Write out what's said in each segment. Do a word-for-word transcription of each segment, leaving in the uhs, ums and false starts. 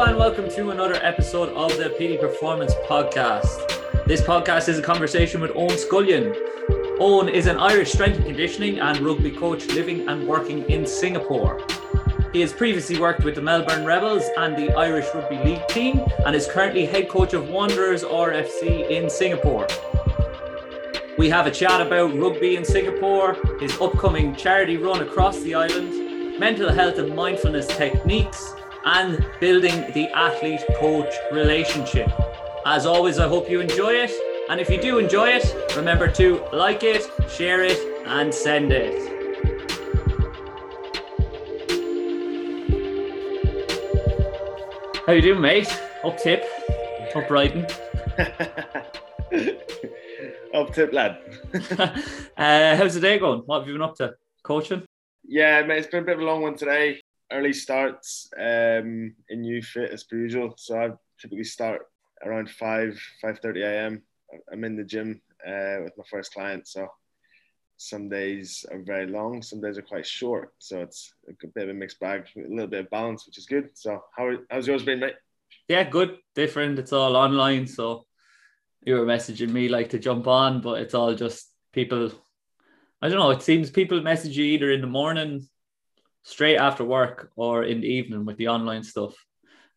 Hello and welcome to another episode of the Petey Performance Podcast. This podcast is a conversation with Eoin Scullion. Eoin is an Irish strength and conditioning and rugby coach living and working in Singapore. He has previously worked with the Melbourne Rebels and the Irish Rugby League team and is currently head coach of Wanderers R F C in Singapore. We have a chat about rugby in Singapore, his upcoming charity run across the island, mental health and mindfulness techniques, and building the athlete-coach relationship. As always, I hope you enjoy it. And if you do enjoy it, remember to like it, share it, and send it. How you doing, mate? Up tip, up riding. Up tip, lad. uh, how's the day going? What have you been up to? Coaching? Yeah, mate, it's been a bit of a long one today. Early starts um, in UFIT as per usual. So I typically start around five, five thirty a m. I'm in the gym uh, with my first client. So some days are very long, some days are quite short. So it's a bit of a mixed bag, a little bit of balance, which is good. So how how's yours been, mate? Yeah, good, different. It's all online. So you were messaging me like to jump on, but it's all just people. I don't know. It seems people message you either in the morning, straight after work, or in the evening with the online stuff.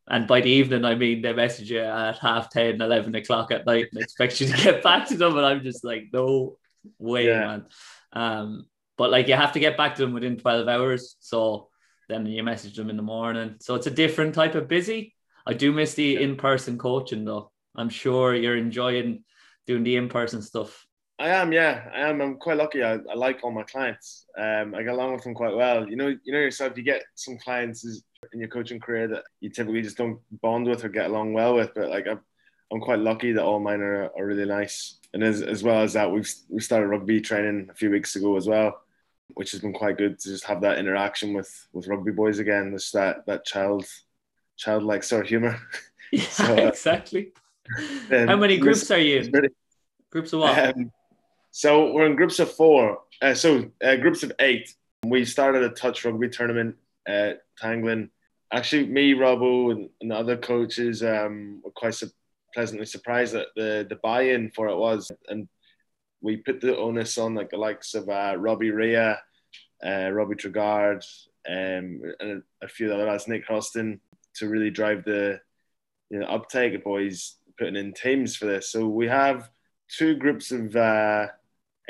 And by the evening, I mean, they message you at half ten, eleven o'clock at night and expect you to get back to them. And I'm just like, no way, yeah. man. Um, but like, you have to get back to them within twelve hours. So then you message them in the morning. So it's a different type of busy. I do miss the in-person coaching though. I'm sure you're enjoying doing the in-person stuff. I am, yeah, I am. I'm quite lucky. I, I like all my clients. Um, I get along with them quite well. You know, you know yourself. You get some clients in your coaching career that you typically just don't bond with or get along well with. But like, I'm, I'm quite lucky that all mine are, are really nice. And as as well as that, we've we started rugby training a few weeks ago as well, which has been quite good to just have that interaction with with rugby boys again. There's that that child, childlike sort of humour. Yeah, so, uh, exactly. Um, How many groups are you in? Groups of what? Um, So we're in groups of four, uh, so uh, groups of eight. We started a touch rugby tournament at Tanglin. Actually, me, Robbo, and, and the other coaches um, were quite su- pleasantly surprised at the, the buy-in for it was. And we put the onus on like the likes of uh, Robbie Rhea, uh, Robbie Tregard, um, and a, a few other lads, Nick Huston, to really drive the you know, uptake of boys putting in teams for this. So we have two groups of... Uh,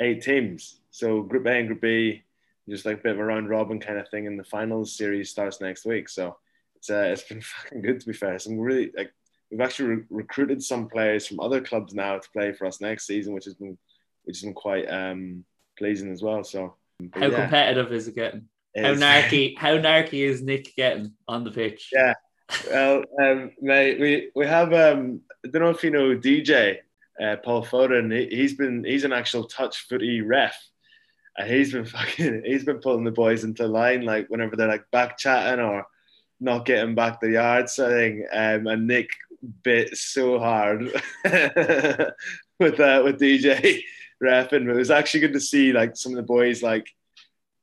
eight teams. So group A and group B, just like a bit of a round robin kind of thing, and the finals series starts next week. So it's uh, it's been fucking good, to be fair. So I'm really like we've actually re- recruited some players from other clubs now to play for us next season, which has been which has been quite um pleasing as well. So how yeah. competitive is it getting? It how is. narky how narky is Nick getting on the pitch? Yeah. Well, um mate, we we have um I don't know if you know D J. Uh, Paul Foden, he, he's been he's an actual touch footy ref, and he's been fucking he's been pulling the boys into line like whenever they're like back chatting or not getting back the yard setting. Um, and Nick bit so hard with uh, with D J reffing. It was actually good to see like some of the boys like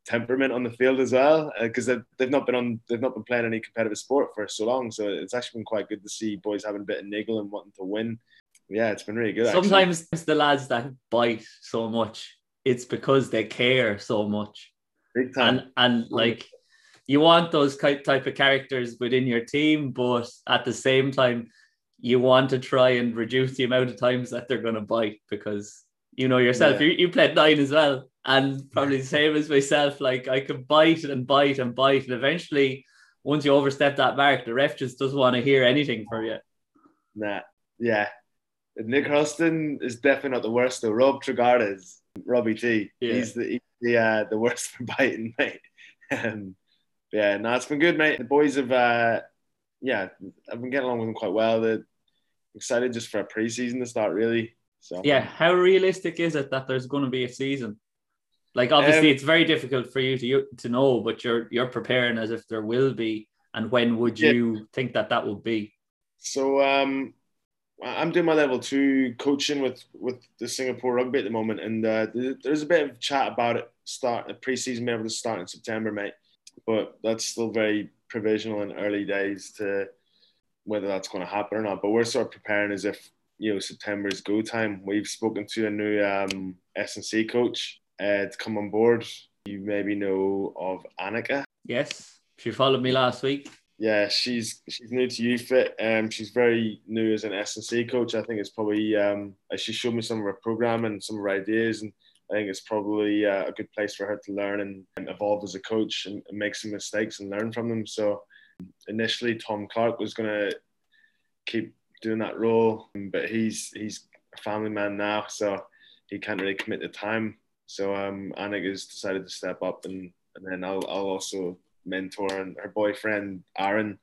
temperament on the field as well, because uh, they've, they've not been on they've not been playing any competitive sport for so long. So it's actually been quite good to see boys having a bit of niggle and wanting to win. Yeah, it's been really good. Sometimes actually. It's the lads that bite so much. It's because they care so much. Big time. And, and like, you want those type of characters within your team, but at the same time, you want to try and reduce the amount of times that they're going to bite, because, you know, yourself, yeah. you, you played nine as well. And probably the same as myself, like I could bite and bite and bite. And eventually, once you overstep that mark, the ref just doesn't want to hear anything from you. Nah, yeah. Nick Huston is definitely not the worst though. Rob Tregard is Robbie T. Yeah. He's the he's the, uh, the worst for biting, mate. Um, yeah, no, it's been good, mate. The boys have, uh, yeah, I've been getting along with them quite well. They're excited just for a pre-season to start, really. So yeah, how realistic is it that there's going to be a season? Like, obviously, um, it's very difficult for you to to know, but you're you're preparing as if there will be. And when would you yeah. think that that would be? So, um. I'm doing my level two coaching with, with the Singapore rugby at the moment, and uh, there's a bit of chat about it. Start the preseason, maybe to start in September, mate. But that's still very provisional and early days to whether that's going to happen or not. But we're sort of preparing as if, you know, September is go time. We've spoken to a new um, S and C coach uh, to come on board. You maybe know of Annika. Yes, she followed me last week. Yeah, she's she's new to U FIT. Um, she's very new as an S and C coach. I think it's probably, um, she showed me some of her program and some of her ideas, and I think it's probably uh, a good place for her to learn and, and evolve as a coach and, and make some mistakes and learn from them. So initially, Tom Clark was going to keep doing that role, but he's he's a family man now, so he can't really commit the time. So um, Annika's decided to step up, and, and then I'll I'll also mentor, and her boyfriend Aaron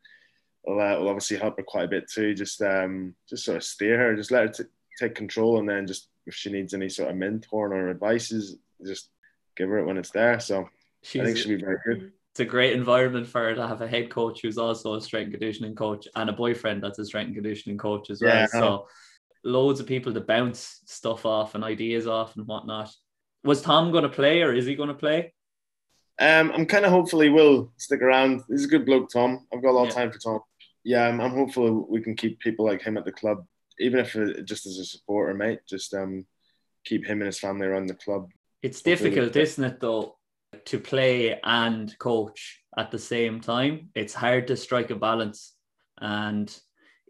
will, uh, will obviously help her quite a bit too. Just um, just sort of steer her, just let her t- take control, and then just if she needs any sort of mentoring or advices, just give her it when it's there. So She's, I think she'll be very good. It's a great environment for her to have a head coach who's also a strength and conditioning coach, and a boyfriend that's a strength and conditioning coach as well. Yeah, so loads of people to bounce stuff off and ideas off and whatnot. Was Tom going to play, or is he going to play? Um, I'm kind of hopeful he will stick around. He's a good bloke, Tom. I've got a lot yeah. of time for Tom. Yeah, I'm, I'm hopeful we can keep people like him at the club, even if it, just as a supporter, mate. Just um, keep him and his family around the club. It's hopefully difficult, isn't it, though, to play and coach at the same time? It's hard to strike a balance. And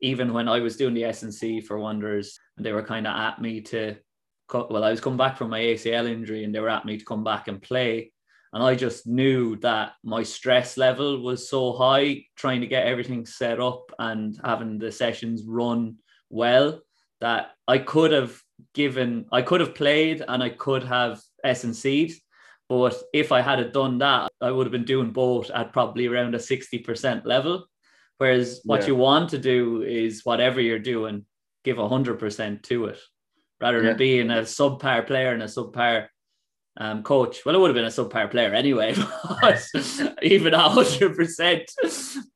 even when I was doing the S and C for Wanderers, they were kind of at me to... Well, I was coming back from my A C L injury, and they were at me to come back and play. And I just knew that my stress level was so high, trying to get everything set up and having the sessions run well, that I could have given, I could have played and I could have S and C'd. But if I had done that, I would have been doing both at probably around a sixty percent level. Whereas what yeah. you want to do is whatever you're doing, give one hundred percent to it, rather yeah. than being a subpar player and a subpar um, coach. Well, it would have been a subpar player anyway, but even one hundred percent.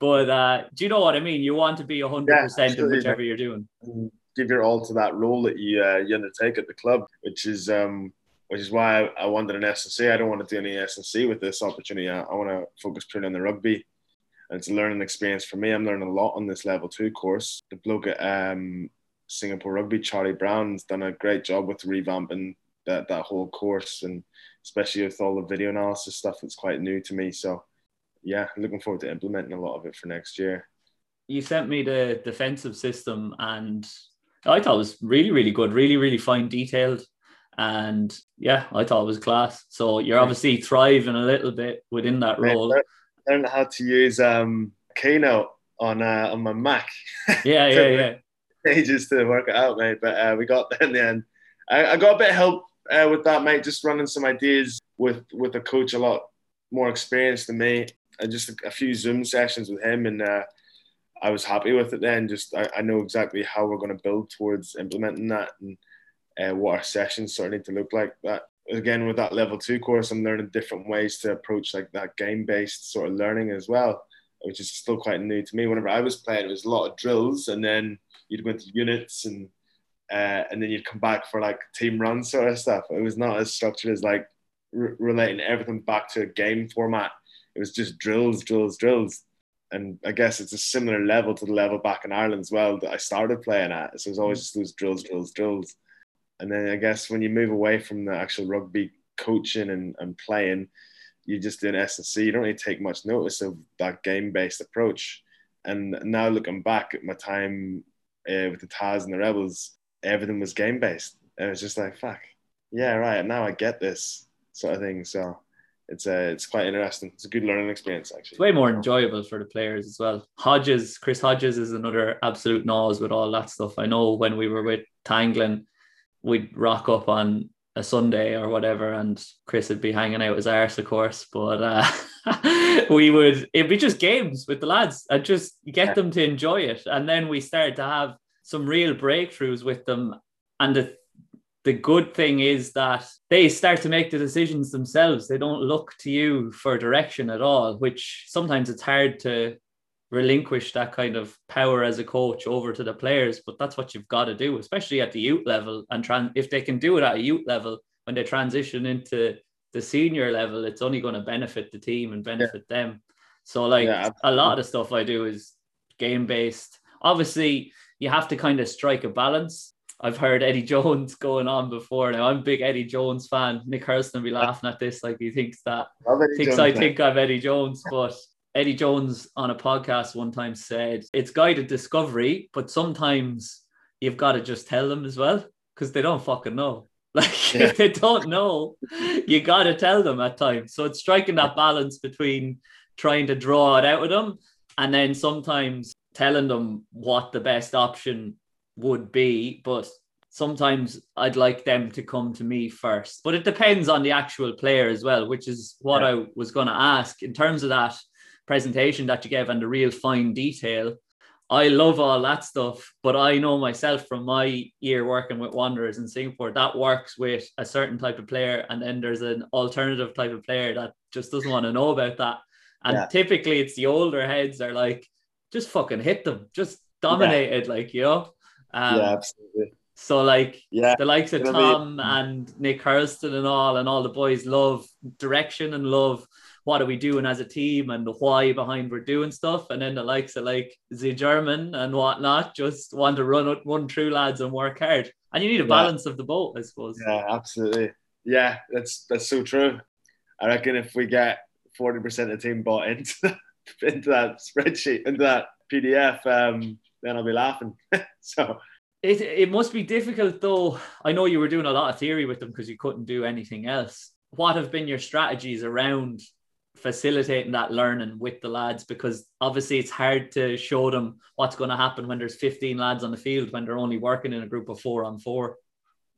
But uh, do you know what I mean? You want to be one hundred percent yeah, in whichever you're doing. Give your all to that role that you uh, you undertake at the club, which is um, which is why I wanted an S and C. I don't want to do any S and C with this opportunity. I, I want to focus purely on the rugby. And it's a learning experience for me. I'm learning a lot on this level two course. The bloke at... Um, Singapore Rugby, Charlie Brown's done a great job with revamping that that whole course, and especially with all the video analysis stuff that's quite new to me. So yeah, looking forward to implementing a lot of it for next year. You sent me the defensive system, and I thought it was really, really good, really, really fine detailed. And yeah, I thought it was class. So you're obviously thriving a little bit within that role. Learn how to use um, Keynote on, uh, on my Mac. Yeah, yeah, yeah. Ages to work it out, mate, but uh, we got there in the end. I, I got a bit of help uh, with that, mate, just running some ideas with with a coach a lot more experienced than me, and just a, a few Zoom sessions with him, and uh, I was happy with it then. Just I, I know exactly how we're going to build towards implementing that, and uh, what our sessions sort of need to look like. That again, with that level two course, I'm learning different ways to approach like that game-based sort of learning as well, which is still quite new to me. Whenever I was playing, it was a lot of drills, and then you'd go into units, and uh, and then you'd come back for like team runs sort of stuff. It was not as structured as like re- relating everything back to a game format. It was just drills, drills, drills. And I guess it's a similar level to the level back in Ireland as well that I started playing at. So it was always just those drills, drills, drills. And then I guess when you move away from the actual rugby coaching and, and playing, you just do an S and C. You don't really take much notice of that game-based approach. And now looking back at my time uh, with the Tahs and the Rebels, everything was game-based. And it was just like, fuck, yeah, right, now I get this sort of thing. So it's uh, it's quite interesting. It's a good learning experience, actually. It's way more enjoyable for the players as well. Hodges, Chris Hodges is another absolute nose with all that stuff. I know when we were with Tanglin, we'd rock up on a Sunday or whatever, and Chris would be hanging out his arse, of course, but uh, we would, it'd be just games with the lads and just get yeah. them to enjoy it. And then we started to have some real breakthroughs with them. And the, the good thing is that they start to make the decisions themselves. They don't look to you for direction at all, which sometimes it's hard to relinquish that kind of power as a coach over to the players, but that's what you've got to do, especially at the youth level. And trans- if they can do it at a youth level, when they transition into the senior level, it's only going to benefit the team and benefit yeah. them. So like yeah, a lot of the stuff I do is game-based. obviously you have to kind of strike a balance. I've heard Eddie Jones going on before. Now, I'm a big Eddie Jones fan. Nick Huston will be laughing at this. Like, he thinks that, thinks Jones, I man. think I'm Eddie Jones. But Eddie Jones on a podcast one time said, it's guided discovery, but sometimes you've got to just tell them as well, because they don't fucking know. Like, yeah. If they don't know, you got to tell them at times. So it's striking that balance between trying to draw it out of them and then sometimes telling them what the best option would be, but sometimes I'd like them to come to me first. But it depends on the actual player as well, which is what yeah. I was going to ask in terms of that presentation that you gave and the real fine detail. I love all that stuff, but I know myself from my year working with Wanderers in Singapore, that works with a certain type of player, and then there's an alternative type of player that just doesn't want to know about that. And yeah. typically it's the older heads are like, just fucking hit them, just dominated, yeah. like, you know. Um, yeah, absolutely. So, like, yeah, the likes of Tom be... and Nick Huston and all, and all the boys love direction and love what are we doing as a team and the why behind we're doing stuff. And then the likes of like the German and whatnot just want to run run through lads and work hard. And you need a yeah. balance of the boat, I suppose. Yeah, absolutely. Yeah, that's that's so true. I reckon if we get forty percent of the team bought into into that spreadsheet, into that P D F. Um, then I'll be laughing. So it it must be difficult though. I know you were doing a lot of theory with them because you couldn't do anything else. What have been your strategies around facilitating that learning with the lads? Because obviously it's hard to show them what's going to happen when there's fifteen lads on the field when they're only working in a group of four on four.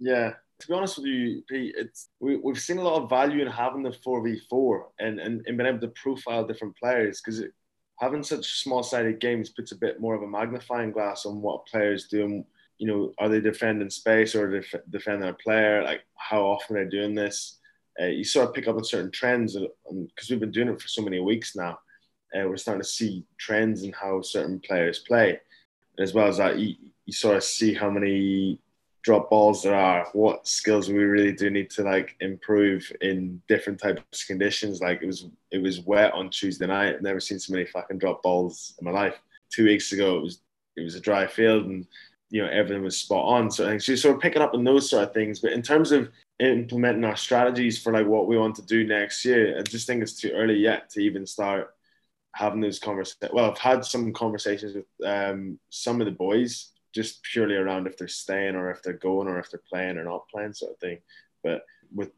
Yeah. To be honest with you, Pete, it's, we, we've seen a lot of value in having the four v four and, and, and being able to profile different players, because it having such small-sided games puts a bit more of a magnifying glass on what players do. You know, are they defending space or def- defending a player? Like, how often they're doing this? Uh, you sort of pick up on certain trends because we've been doing it for so many weeks now. Uh, we're starting to see trends in how certain players play, as well as that you, you sort of see how many drop balls there are, what skills we really do need to like improve in different types of conditions. Like it was it was wet on Tuesday night. I've never seen so many fucking drop balls in my life. Two weeks ago it was it was a dry field and you know everything was spot on. So I think she's sort of picking up on those sort of things. But in terms of implementing our strategies for like what we want to do next year, I just think it's too early yet to even start having those conversations. Well, I've had some conversations with um, some of the boys, just purely around if they're staying or if they're going or if they're playing or not playing sort of thing. But with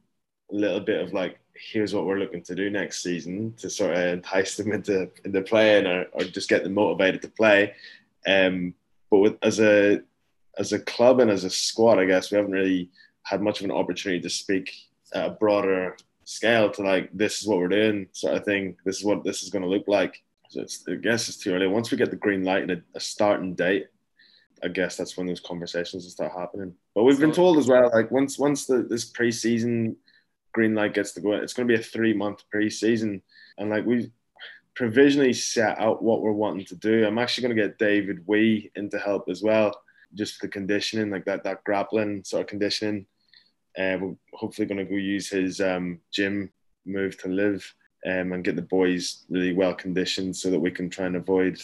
a little bit of like, here's what we're looking to do next season to sort of entice them into, into playing or, or just get them motivated to play. Um, but with, as a as a club and as a squad, I guess, we haven't really had much of an opportunity to speak at a broader scale to like, this is what we're doing sort of thing. This is what this is going to look like. So it's, I guess it's too early. Once we get the green light and a, a starting date, I guess that's when those conversations will start happening. But we've been told as well, like once once the, this pre-season green light gets to go, it's going to be a three-month pre-season. And like we've provisionally set out what we're wanting to do. I'm actually going to get David Wee in to help as well, just for the conditioning, like that that grappling sort of conditioning. Uh, we're hopefully going to go use his um, gym move to live um, and get the boys really well conditioned so that we can try and avoid...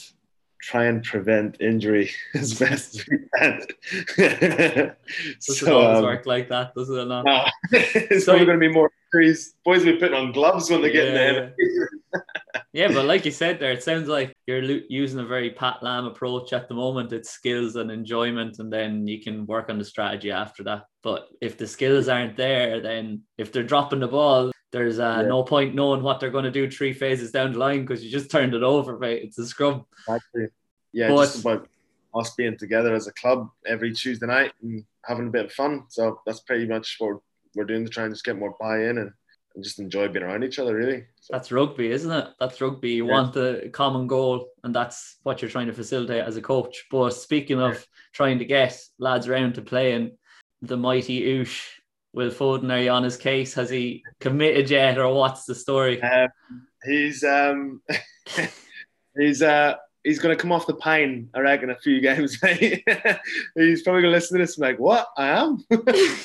try and prevent injury as best as we can. Doesn't so, always um, work like that, doesn't it? Not? No. It's so, probably going to be more injuries. Boys will be putting on gloves when they yeah, get in there. Yeah, but like you said there, it sounds like you're using a very Pat Lam approach at the moment. It's skills and enjoyment, and then you can work on the strategy after that. But if the skills aren't there, then if they're dropping the ball, there's uh, yeah. no point knowing what they're going to do three phases down the line because you just turned it over, mate. It's a scrum. Exactly. Yeah, but, just about us being together as a club every Tuesday night and having a bit of fun. So that's pretty much what we're doing to try and just get more buy-in and, and just enjoy being around each other, really. So, that's rugby, isn't it? That's rugby. You yeah. want the common goal, and that's what you're trying to facilitate as a coach. But speaking of yeah. trying to get lads around to play and the mighty Oosh, Will Foden, are you on his case? Has he committed yet, or what's the story? Um, he's um, he's uh, he's going to come off the pine, I reckon, a few games. Right? He's probably going to listen to this and be like, what? I am?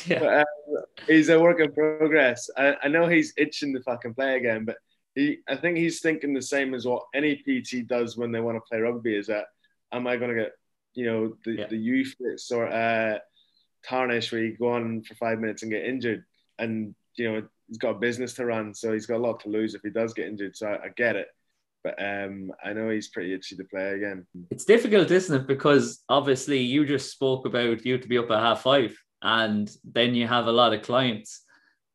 yeah. But, um, he's a work in progress. I, I know he's itching to fucking play again, but he, I think he's thinking the same as what any P T does when they want to play rugby, is that, am I going to get you know, the, yeah. the U F I T sort of tarnish where you go on for five minutes and get injured. And, you know, he's got a business to run, so he's got a lot to lose if he does get injured. So I, I get it. But um, I know he's pretty itchy to play again. It's difficult, isn't it? Because obviously you just spoke about you to be up at half five, and then you have a lot of clients.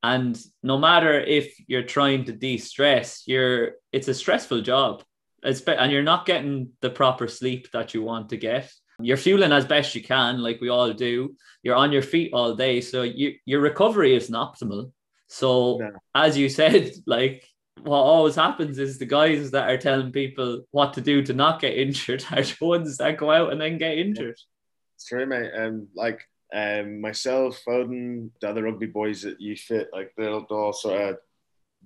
And no matter if you're trying to de-stress, you're it's a stressful job. And you're not getting the proper sleep that you want to get. You're fueling as best you can, like we all do. You're on your feet all day. So you, your recovery isn't optimal. So no. as you said, like, what always happens is the guys that are telling people what to do to not get injured are the ones that go out and then get injured. It's true, mate. Um, like um, myself, Foden, the other rugby boys that you fit, like they'll all sort of,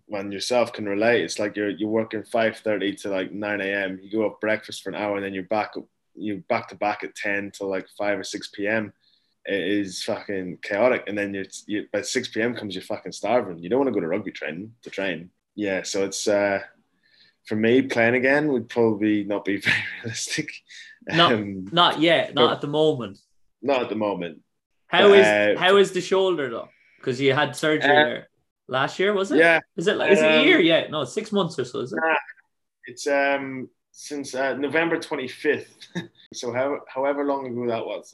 when yourself can relate, it's like you're you're working five thirty to like nine a.m. You go up breakfast for an hour and then you're back you're back to back at ten till like five or six p.m. It is fucking chaotic. And then you're, you by six p.m. comes you're fucking starving. You don't want to go to rugby training to train. Yeah, so it's uh, for me, playing again would probably not be very realistic. Not, um, not yet, not at the moment. Not at the moment. How but, is uh, how is the shoulder though? Because you had surgery uh, there last year, was it? Yeah. Is it like is um, it a year yet? No, it's six months or so. Is it? Nah, it's um since uh, November twenty-fifth. So however however long ago that was.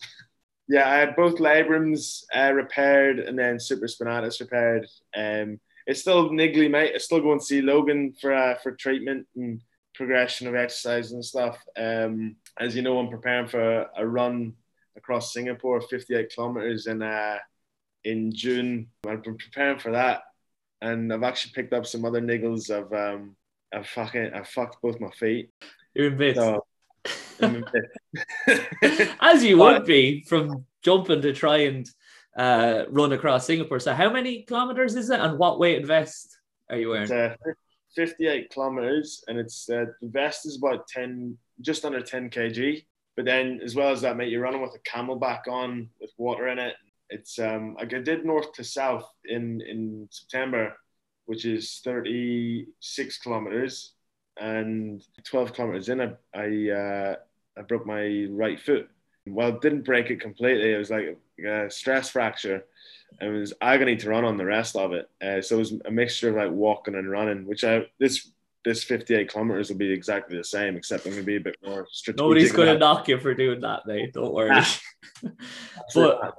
Yeah, I had both labrums uh, repaired and then supraspinatus repaired. Um. It's still niggly, mate. I still go and see Logan for uh, for treatment and progression of exercise and stuff. Um, as you know, I'm preparing for a run across Singapore, fifty-eight kilometers in uh, in June. I've been preparing for that, and I've actually picked up some other niggles. I've um, I've fucking I fucked both my feet. You're in bits. So, I'm in bits. As you would be from jumping to try and. Uh, run across Singapore. So how many kilometers is it, and what weight vest are you wearing? It's, uh, fifty-eight kilometers, and it's uh, the vest is about ten, just under ten kilograms. But then, as well as that, mate, you're running with a camelback on with water in it. It's um, like I did north to south in in September, which is thirty-six kilometers, and twelve kilometers in, I I, uh, I broke my right foot. Well, didn't break it completely. It was like a stress fracture, and it was agony to run on the rest of it. Uh, so it was a mixture of like walking and running, which I this this fifty-eight kilometers will be exactly the same, except I'm gonna be a bit more strategic. Nobody's gonna knock you for doing that, mate. Don't worry. But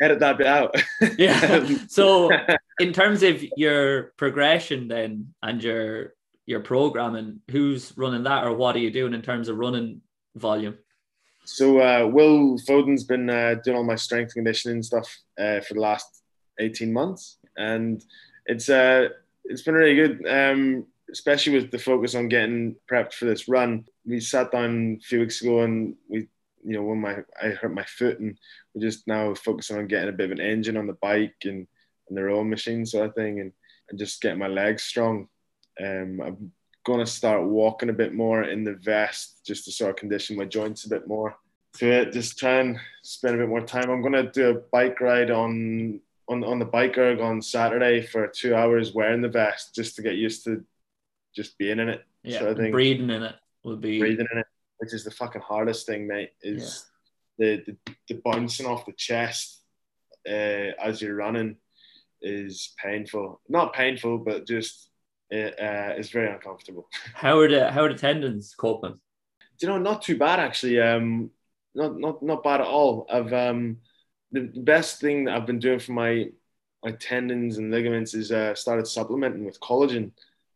edit that bit out. Yeah. So in terms of your progression, then, and your your programming, who's running that, or what are you doing in terms of running volume? So uh, Will Foden's been uh, doing all my strength conditioning stuff uh, for the last eighteen months, and it's uh, it's been really good, um, especially with the focus on getting prepped for this run. We sat down a few weeks ago, and we, you know, when my I hurt my foot, and we're just now focusing on getting a bit of an engine on the bike and, and the rowing machine sort of thing, and, and just getting my legs strong. Um, I'm going to start walking a bit more in the vest just to sort of condition my joints a bit more to it, just try and spend a bit more time. I'm going to do a bike ride on on, on the bike erg on Saturday for two hours wearing the vest just to get used to just being in it. Yeah, sort of thing. Breathing in it will be... Breathing in it, which is the fucking hardest thing, mate, is yeah. the, the, the bouncing off the chest uh, as you're running is painful. Not painful, but just... It, uh, it's very uncomfortable. How are the how are the tendons coping? Do you know, not too bad actually. Um, not not not bad at all. I've um, the best thing that I've been doing for my my tendons and ligaments is uh, started supplementing with collagen,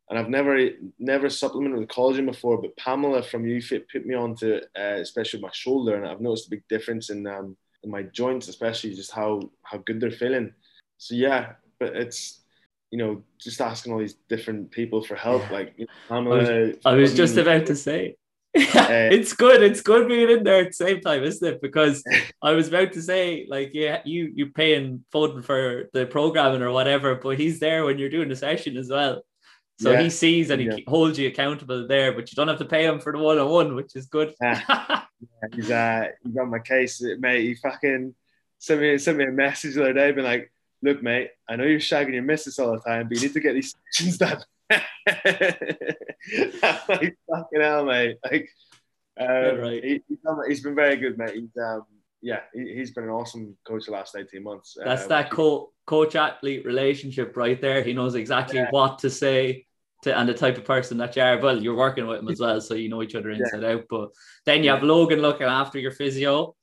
and I've never never supplemented with collagen before. But Pamela from U F I T put me on to uh, especially my shoulder, and I've noticed a big difference in um in my joints, especially just how how good they're feeling. So yeah, but it's. You know, just asking all these different people for help. Like, you know, Pamela, I was just about to say, it's good. It's good being in there at the same time, isn't it? Because I was about to say, like, yeah, you you paying Foden for the programming or whatever, but he's there when you're doing the session as well. So yeah. he sees and he yeah. holds you accountable there, but you don't have to pay him for the one-on-one, which is good. yeah, he's uh, he's on my case, mate. He fucking sent me sent me a message the other day, been like. Look, mate, I know you're shagging your missus all the time, but you need to get these sessions done. I'm like, fucking hell, mate. Like, Um, right. he, he's been very good, mate. He's, um, yeah, he, he's been an awesome coach the last eighteen months. That's uh, that co- coach-athlete relationship right there. He knows exactly yeah. what to say to, and the type of person that you are. Well, you're working with him as well, so you know each other inside yeah. out. But then you have Logan looking after your physio,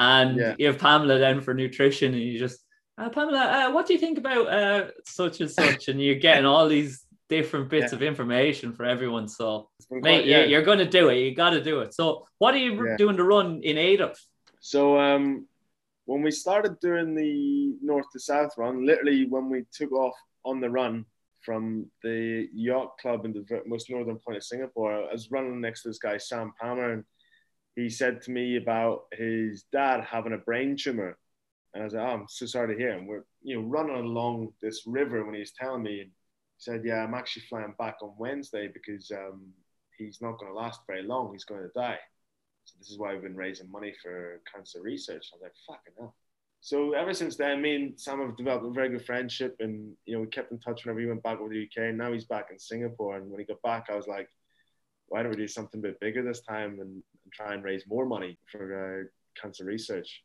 and yeah. you have Pamela then for nutrition, and you just, uh, Pamela, uh, what do you think about uh, such and such? And you're getting all these different bits yeah. of information for everyone. So quite, mate, yeah. you're going to do it. You got to do it. So what are you yeah. doing to run in aid of? So um, when we started doing the north to south run, literally when we took off on the run from the yacht club in the most northern point of Singapore, I was running next to this guy, Sam Palmer, and he said to me about his dad having a brain tumor. And I was like, oh, I'm so sorry to hear. And we're, you know, running along this river when he was telling me. Said, yeah, I'm actually flying back on Wednesday because um, he's not going to last very long. He's going to die. So this is why we've been raising money for cancer research. I was like, fucking hell. So ever since then, me and Sam have developed a very good friendship, and you know, we kept in touch whenever he went back over to the U K. And now he's back in Singapore. And when he got back, I was like, why don't we do something a bit bigger this time and, and try and raise more money for uh, cancer research?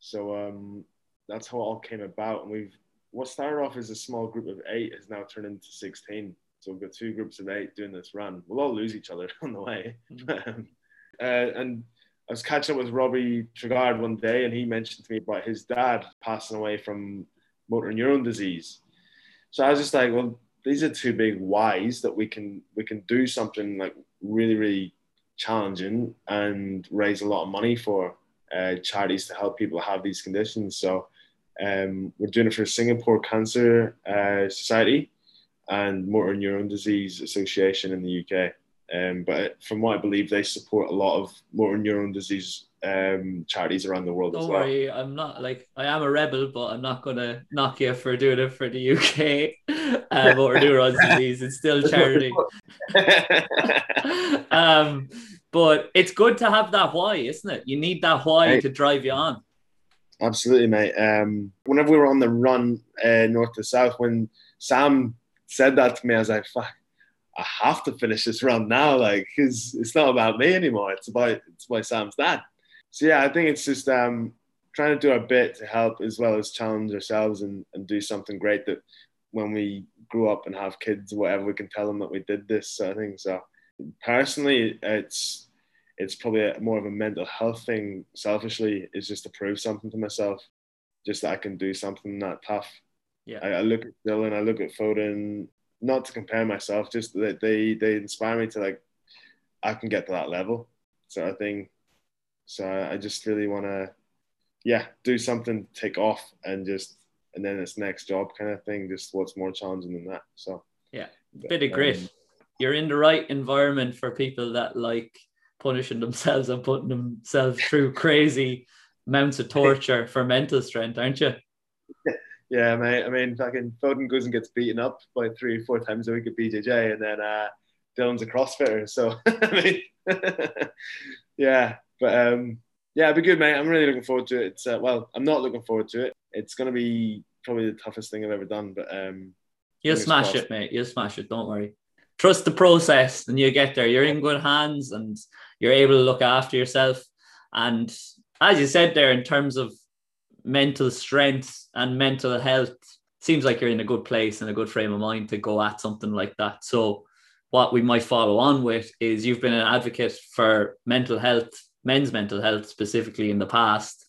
So um, that's how it all came about. And we've What started off as a small group of eight has now turned into sixteen. So we've got two groups of eight doing this run. We'll all lose each other on the way. um, uh, and I was catching up with Robbie Tregard one day, and he mentioned to me about his dad passing away from motor neuron disease. So I was just like, well, these are two big whys that we can we can do something like really, really challenging and raise a lot of money for uh, charities to help people have these conditions. So Um, we're doing it for Singapore Cancer uh, Society and Motor Neuron Disease Association in the U K. Um, but from what I believe, they support a lot of motor neuron disease um, charities around the world. Don't as well. worry, I'm not like I am a rebel, but I'm not gonna knock you for doing it for the U K uh, motor neuron disease. It's still charity. um, but it's good to have that why, isn't it? You need that why hey. to drive you on. Absolutely, mate. Um, whenever we were on the run uh, north to south, when Sam said that to me, I was like, fuck, I have to finish this run now. Like, cause it's not about me anymore. It's about, it's about Sam's dad. So yeah, I think it's just um, trying to do our bit to help as well as challenge ourselves and, and do something great that when we grow up and have kids or whatever, we can tell them that we did this sort of thing. So personally, it's, It's probably a, more of a mental health thing, selfishly, is just to prove something to myself, just that I can do something that tough. Yeah, I, I look at Dylan, I look at Foden, not to compare myself, just that they, they inspire me to, like, I can get to that level sort of thing. So I just really want to, yeah, do something, take off, and just, and then it's next job kind of thing, just what's more challenging than that. So yeah, a bit of grit. Um, You're in the right environment for people that like punishing themselves and putting themselves through crazy amounts of torture for mental strength, aren't you? Yeah, mate. I mean, fucking Foden goes and gets beaten up by three or four times a week at B J J, and then uh, Dylan's a CrossFitter. So, I mean, yeah. But, um, yeah, it'd be good, mate. I'm really looking forward to it. It's, uh, well, I'm not looking forward to it. It's going to be probably the toughest thing I've ever done. But um, You'll smash crossed. it, mate. You'll smash it. Don't worry. Trust the process and you get there. You're in good hands and you're able to look after yourself. And as you said there, in terms of mental strength and mental health, seems like you're in a good place and a good frame of mind to go at something like that. So what we might follow on with is you've been an advocate for mental health, men's mental health specifically in the past.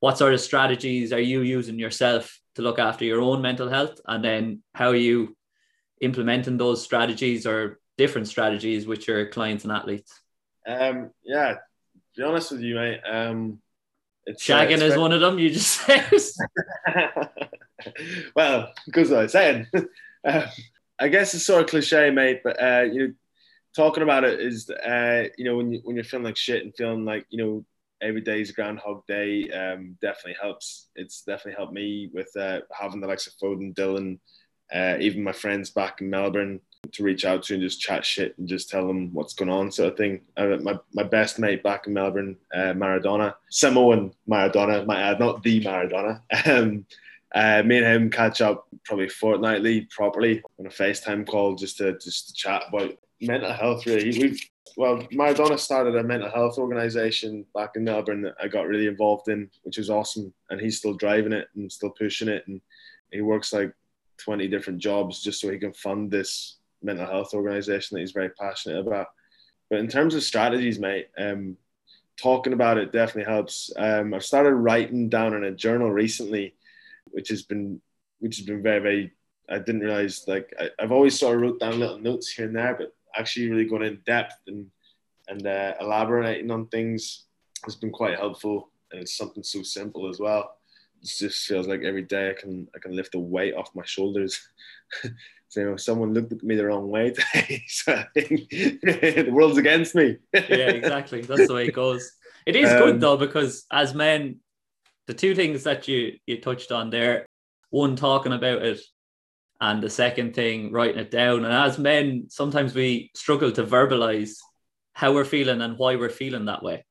What sort of strategies are you using yourself to look after your own mental health? And then how are you implementing those strategies or different strategies with your clients and athletes? Um, yeah, to be honest with you, mate. Um, it's, Shagging uh, it's is very... one of them, you just said. Well, because I was saying, uh, I guess it's sort of cliche, mate, but uh, you know, talking about it is, uh, you know, when, you, when you're feeling like shit and feeling like, you know, every day is Groundhog Day, um, definitely helps. It's definitely helped me with uh, having the likes of Foden, Dylan, Uh, even my friends back in Melbourne to reach out to and just chat shit and just tell them what's going on sort of thing. Uh, my, my best mate back in Melbourne, uh, Maradona, Simo and Maradona, my, uh, not the Maradona. Um, uh, me and him catch up probably fortnightly properly on a FaceTime call just to just to chat about mental health, really. We've, well, Maradona started a mental health organisation back in Melbourne that I got really involved in, which is awesome. And he's still driving it and still pushing it. And he works like twenty different jobs just so he can fund this mental health organisation that he's very passionate about. But in terms of strategies, mate, um, talking about it definitely helps. Um, I've started writing down in a journal recently, which has been which has been very, very, I didn't realize, like, I, I've always sort of wrote down little notes here and there, but actually really going in depth and, and uh, elaborating on things has been quite helpful. And it's something so simple as well. It just feels like every day I can I can lift a weight off my shoulders. So, you know, someone looked at me the wrong way today, so I think the world's against me. Yeah, exactly. That's the way it goes. It is um, good, though, because as men, the two things that you, you touched on there, one, talking about it, and the second thing, writing it down. And as men, sometimes we struggle to verbalize how we're feeling and why we're feeling that way.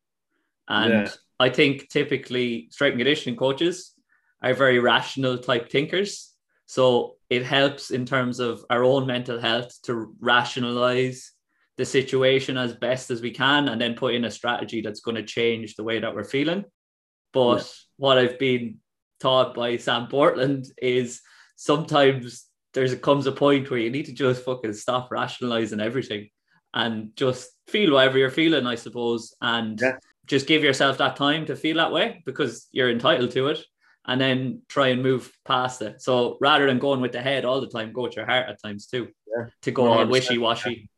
And yeah. I think typically strength and conditioning coaches are very rational type thinkers. So it helps in terms of our own mental health to rationalize the situation as best as we can and then put in a strategy that's going to change the way that we're feeling. But yeah. what I've been taught by Sam Portland is sometimes there comes a point where you need to just fucking stop rationalizing everything and just feel whatever you're feeling, I suppose, and yeah. just give yourself that time to feel that way because you're entitled to it, and then try and move past it. So rather than going with the head all the time, go with your heart at times too, yeah. to go all wishy-washy.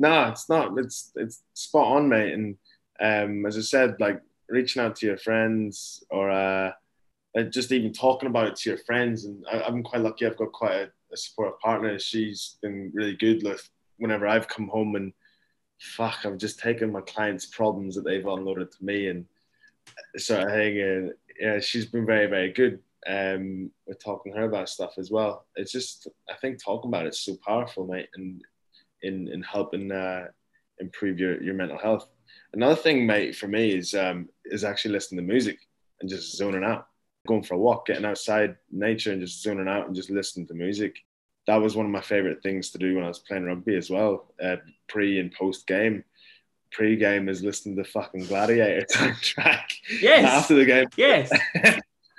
No, it's not. It's it's spot on, mate. And um, as I said, like reaching out to your friends or uh, just even talking about it to your friends. And I, I'm quite lucky. I've got quite a, a supportive partner. She's been really good with whenever I've come home and fuck, I've just taken my clients' problems that they've unloaded to me and sort of hanging. Yeah, she's been very, very good um, with talking to her about stuff as well. It's just, I think talking about it's so powerful, mate, and in, in helping uh, improve your, your mental health. Another thing, mate, for me is um, is actually listening to music and just zoning out, going for a walk, getting outside nature and just zoning out and just listening to music. That was one of my favorite things to do when I was playing rugby as well, uh, pre and post game. Pre-game is listening to fucking Gladiator soundtrack. Yes. And after the game, yes.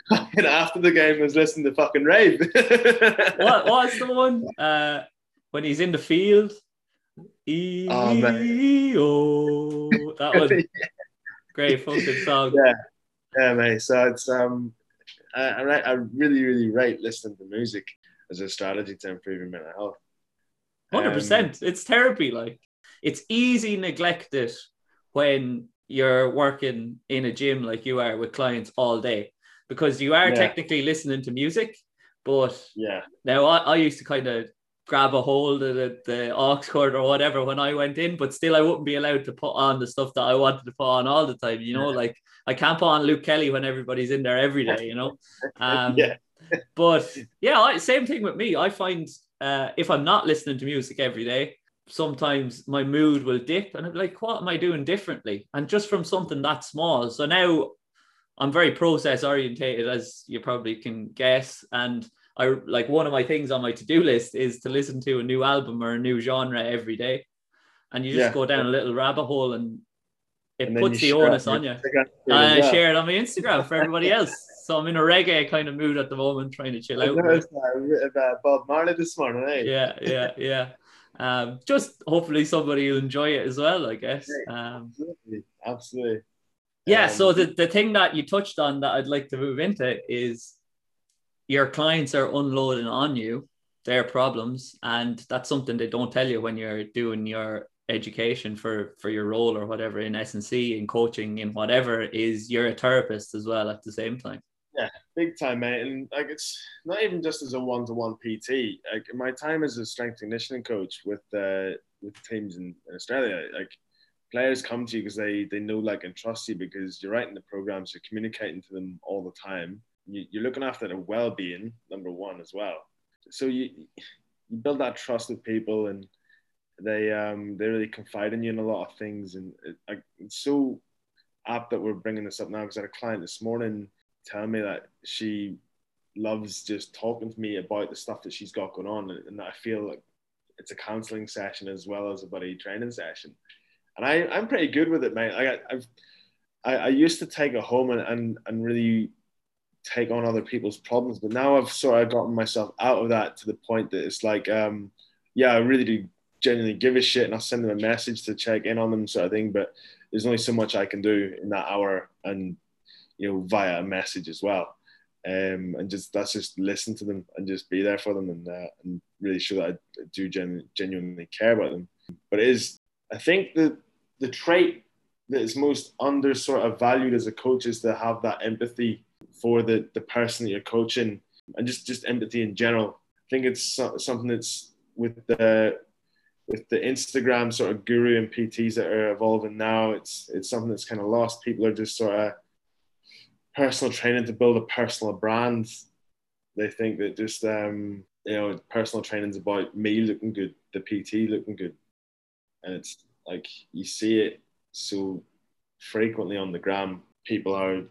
And after the game is listening to fucking Rave. what What's the one? Uh, when he's in the field. E- oh, man. Oh, that one. Yeah. Great fucking song. Yeah, yeah, mate. So it's um, I I, I really really rate listening to music as a strategy to improving mental health. Hundred um, percent. It's therapy, like. It's easy neglected when you're working in a gym like you are with clients all day, because you are yeah. technically listening to music. But yeah, now I, I used to kind of grab a hold of the, the aux cord or whatever when I went in, but still I wouldn't be allowed to put on the stuff that I wanted to put on all the time. You know, yeah. like I can't put on Luke Kelly when everybody's in there every day, you know? Um, yeah. But yeah, I, same thing with me. I find uh, if I'm not listening to music every day, sometimes my mood will dip and I'm like, what am I doing differently? And just from something that small. So now I'm very process orientated, as you probably can guess. And I like one of my things on my to-do list is to listen to a new album or a new genre every day. And you just yeah. go down a little rabbit hole and it and puts the onus on you. I well. share it on my Instagram for everybody else. So I'm in a reggae kind of mood at the moment, trying to chill I out. I noticed that about Bob Marley this morning, eh? Yeah, yeah, yeah. Um, just hopefully somebody will enjoy it as well, I guess. Um, absolutely, absolutely. Yeah, um, so the, the thing that you touched on that I'd like to move into is your clients are unloading on you their problems, and that's something they don't tell you when you're doing your education for, for your role or whatever in S and C, in coaching, in whatever, is you're a therapist as well at the same time. Yeah, big time, mate. And like, it's not even just as a one-to-one P T. Like my time as a strength conditioning coach with uh, with teams in Australia, like players come to you because they they know, like, and trust you because you're writing the programs, you're communicating to them all the time. You, you're looking after their well-being, number one, as well. So you you build that trust with people, and they um they really confide in you in a lot of things. And it, like, it's so apt that we're bringing this up now because I had a client this morning telling me that she loves just talking to me about the stuff that she's got going on, and, and that I feel like it's a counselling session as well as a buddy training session. And I, I'm pretty good with it, mate. I got, I've, I, I used to take it home and, and, and really take on other people's problems. But now I've sort of gotten myself out of that to the point that it's like, um, yeah, I really do genuinely give a shit, and I'll send them a message to check in on them, sort of thing. But there's only so much I can do in that hour, and, you know, via a message as well. Um, and just that's just listen to them and just be there for them, and, uh, and really show that I do genu- genuinely care about them. But it is, I think the the trait that is most under sort of valued as a coach is to have that empathy for the, the person that you're coaching, and just, just empathy in general. I think it's so, something that's with the with the Instagram sort of guru and P Ts that are evolving now, it's it's something that's kind of lost. People are just sort of personal training to build a personal brand. They think that just, um, you know, personal training's about me looking good, the P T looking good. And it's like, you see it so frequently on the gram. People are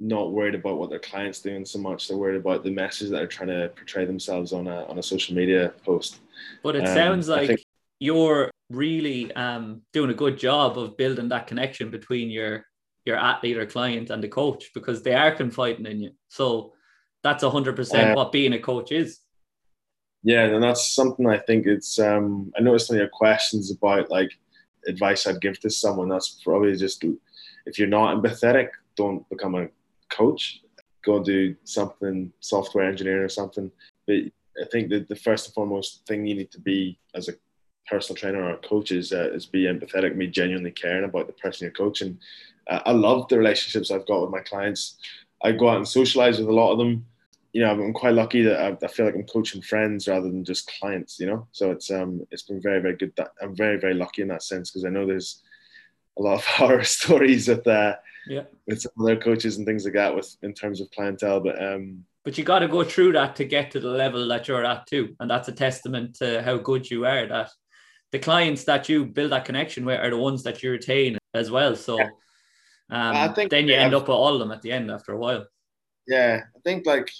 not worried about what their client's doing so much. They're worried about the message that they're trying to portray themselves on a, on a social media post. But it um, sounds like think- you're really um, doing a good job of building that connection between your your athlete or client and the coach, because they are confiding in you. So that's one hundred percent uh, what being a coach is. Yeah, and that's something I think it's, um, I noticed on your questions about like advice I'd give to someone, that's probably just, if you're not empathetic, don't become a coach. Go do something, software engineer or something. But I think that the first and foremost thing you need to be as a personal trainer or a coach is, uh, is be empathetic, be genuinely caring about the person you're coaching. I love the relationships I've got with my clients. I go out and socialize with a lot of them. You know, I'm quite lucky that I, I feel like I'm coaching friends rather than just clients, you know? So it's um, it's been very, very good. That, I'm very, very lucky in that sense, because I know there's a lot of horror stories with, uh, yeah. with some of their coaches and things like that with, in terms of clientele. But um, but you got to go through that to get to the level that you're at too. And that's a testament to how good you are, that the clients that you build that connection with are the ones that you retain as well. So... Yeah. Um, I think then you end I've, up with all of them at the end after a while. Yeah, I think like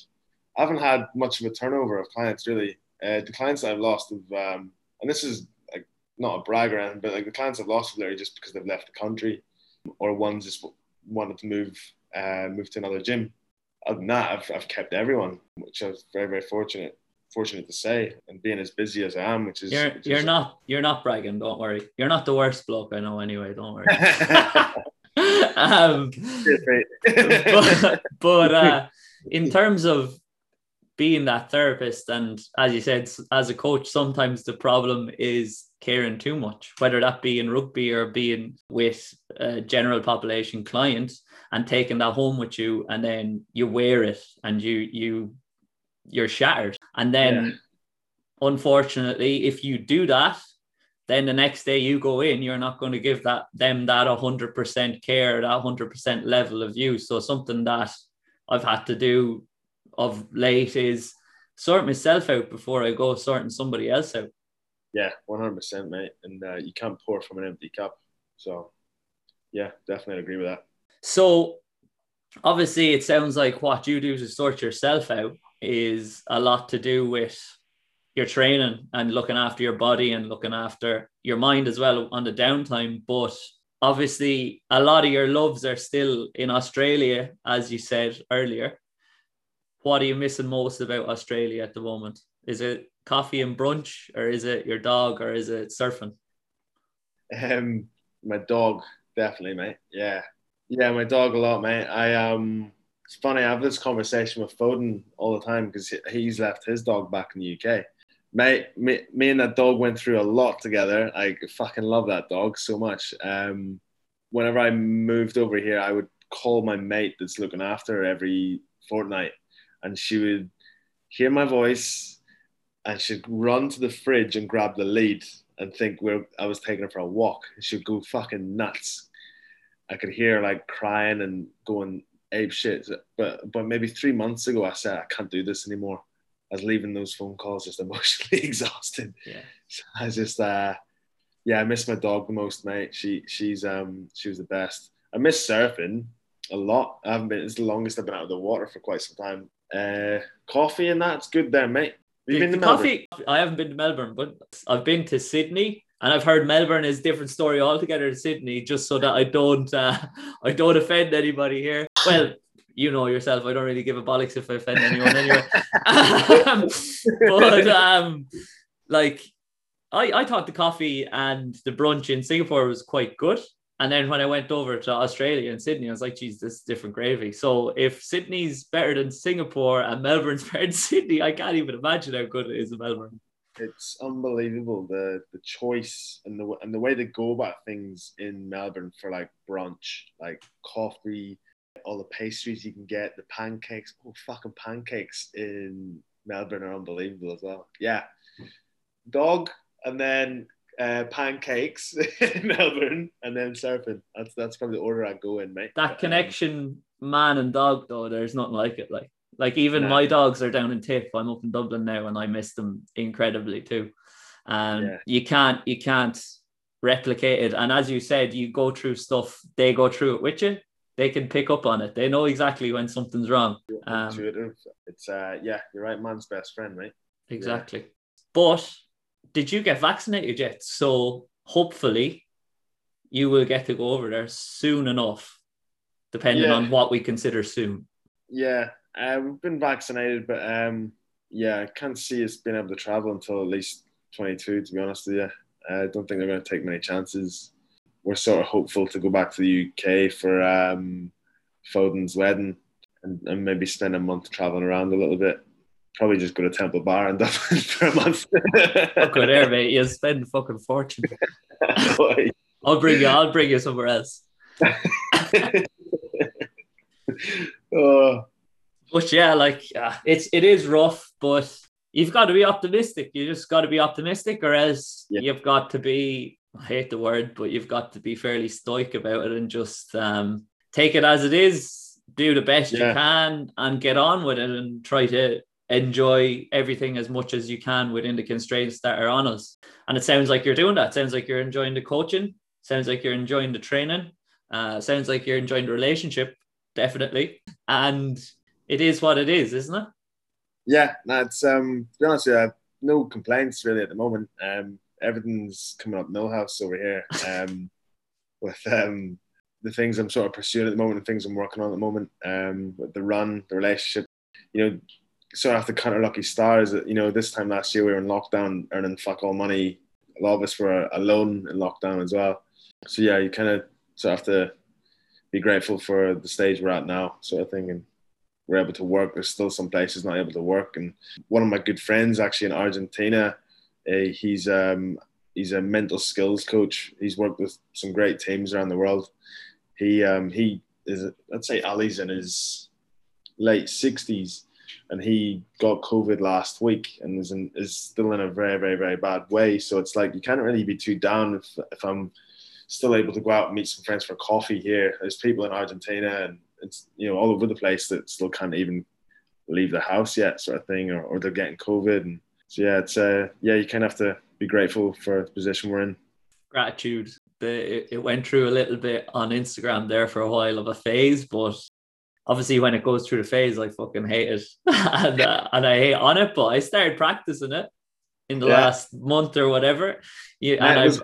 I haven't had much of a turnover of clients really. Uh, the clients that I've lost have, um, and this is like not a brag or anything, but like the clients I've lost are just because they've left the country, or one's just wanted to move, uh, move to another gym. Other than that, I've I've kept everyone, which I was very very fortunate fortunate to say. And being as busy as I am, which is you're which you're is, not you're not bragging. Don't worry, you're not the worst bloke I know anyway. Don't worry. um but, but uh in terms of being that therapist, and as you said, as a coach, sometimes the problem is caring too much, whether that be in rugby or being with a general population client, and taking that home with you, and then you wear it and you you you're shattered. And then yeah. Unfortunately, if you do that, then the next day you go in, you're not going to give that them that one hundred percent care, that one hundred percent level of you. So something that I've had to do of late is sort myself out before I go sorting somebody else out. Yeah, one hundred percent, mate. And uh, you can't pour from an empty cup. So, yeah, definitely agree with that. So, obviously, it sounds like what you do to sort yourself out is a lot to do with your training and looking after your body and looking after your mind as well on the downtime. But obviously a lot of your loves are still in Australia, as you said earlier. What are you missing most about Australia at the moment? Is it coffee and brunch, or is it your dog, or is it surfing? Um, my dog, definitely, mate. Yeah. Yeah, my dog a lot, mate. I um. It's funny, I have this conversation with Foden all the time, because he's left his dog back in the U K. Mate, me, me and that dog went through a lot together. I fucking love that dog so much. Um, whenever I moved over here, I would call my mate that's looking after her every fortnight, and she would hear my voice and she'd run to the fridge and grab the lead and think we're, I was taking her for a walk. She'd go fucking nuts. I could hear her like crying and going ape shit. But, but maybe three months ago, I said, I can't do this anymore. I was leaving those phone calls just emotionally exhausted. Yeah. So I was just, uh, yeah, I miss my dog the most, mate. She, she's, um, she was the best. I miss surfing a lot. I haven't been, it's the longest I've been out of the water for quite some time. Uh, coffee and that's good there, mate. Have you been to Melbourne? I haven't been to Melbourne, but I've been to Sydney, and I've heard Melbourne is a different story altogether to Sydney, just so that I don't uh, I don't offend anybody here. Well, you know yourself, I don't really give a bollocks if I offend anyone anyway. um, but um, like I, I thought the coffee and the brunch in Singapore was quite good. And then when I went over to Australia and Sydney, I was like, geez, this is different gravy. So if Sydney's better than Singapore and Melbourne's better than Sydney, I can't even imagine how good it is in Melbourne. It's unbelievable, the the choice and the and the way they go about things in Melbourne for like brunch, like coffee, all the pastries you can get, the pancakes. Oh, fucking pancakes in Melbourne are unbelievable as well. Yeah. Dog and then... Uh, pancakes in Melbourne and then surfing. That's that's probably the order I go in, mate. That connection, man and dog, though, there's nothing like it. Like, like even nah. my dogs are down in Tiff. I'm up in Dublin now, and I miss them incredibly too. Um, yeah. you can't you can't replicate it. And as you said, you go through stuff. They go through it with you. They can pick up on it. They know exactly when something's wrong. Um, Intuitive. It's uh, yeah, you're right. Man's best friend, mate. Exactly, yeah. But. Did you get vaccinated yet? So hopefully you will get to go over there soon enough, depending yeah. on what we consider soon. Yeah, uh, we've been vaccinated, but um, yeah, I can't see us being able to travel until at least twenty-two, to be honest with you. I don't think they're going to take many chances. We're sort of hopeful to go back to the U K for um, Foden's wedding and, and maybe spend a month traveling around a little bit. Probably just go to Temple Bar and Dublin for a month. Fuck with there, mate. You'll spend a fucking fortune. I'll bring you. I'll bring you somewhere else. oh. But yeah, like uh, it's it is rough, but you've got to be optimistic. You just got to be optimistic, or else yeah. you've got to be. I hate the word, but you've got to be fairly stoic about it and just um, take it as it is. Do the best yeah. you can and get on with it, and try to. Enjoy everything as much as you can within the constraints that are on us. And it sounds like you're doing that. It sounds like you're enjoying the coaching. Sounds like you're enjoying the training. Uh, sounds like you're enjoying the relationship, definitely. And it is what it is, isn't it? Yeah, that's um. To be honest with you, I have no complaints really at the moment. Um, everything's coming up no house over here. Um, with um the things I'm sort of pursuing at the moment and things I'm working on at the moment. Um, with the run, the relationship, you know. So after kind of lucky stars, you know, this time last year we were in lockdown earning fuck all money. A lot of us were alone in lockdown as well. So yeah, you kind of sort of have to be grateful for the stage we're at now, sort of thing. And we're able to work. There's still some places not able to work. And one of my good friends actually in Argentina, uh, he's um, he's a mental skills coach. He's worked with some great teams around the world. He um, he is, I'd say Ali's in his late sixties. And he got COVID last week and is, in, is still in a very, very, very bad way. So it's like you can't really be too down if, if I'm still able to go out and meet some friends for coffee here. There's people in Argentina and it's, you know, all over the place that still can't even leave the house yet, sort of thing, or, or they're getting COVID. And so, yeah, it's uh, yeah, you kind of have to be grateful for the position we're in. Gratitude. The, it went through a little bit on Instagram there for a while of a phase, but... Obviously, when it goes through the phase, I fucking hate it. and, uh, and I hate on it, but I started practicing it in the yeah. last month or whatever. You, yeah, and I was,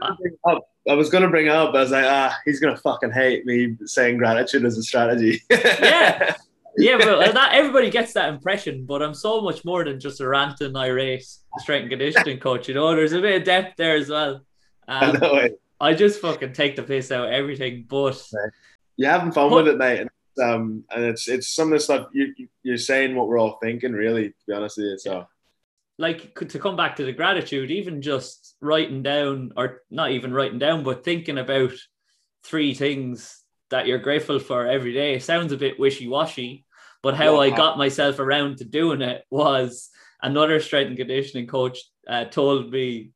was going to bring it up. I was like, ah, he's going to fucking hate me saying gratitude as a strategy. yeah. Yeah, but that, everybody gets that impression, but I'm so much more than just a ranting, irate strength and conditioning coach. You know, there's a bit of depth there as well. Um, I know it. I just fucking take the piss out of everything, but... You're having fun but, with it, mate. Um, and it's it's some of the stuff you, you, you're saying what we're all thinking, really, to be honest with you. So, like, to come back to the gratitude, even just writing down, or not even writing down, but thinking about three things that you're grateful for every day. It sounds a bit wishy-washy, but how wow. I got myself around to doing it was another strength and conditioning coach uh, told me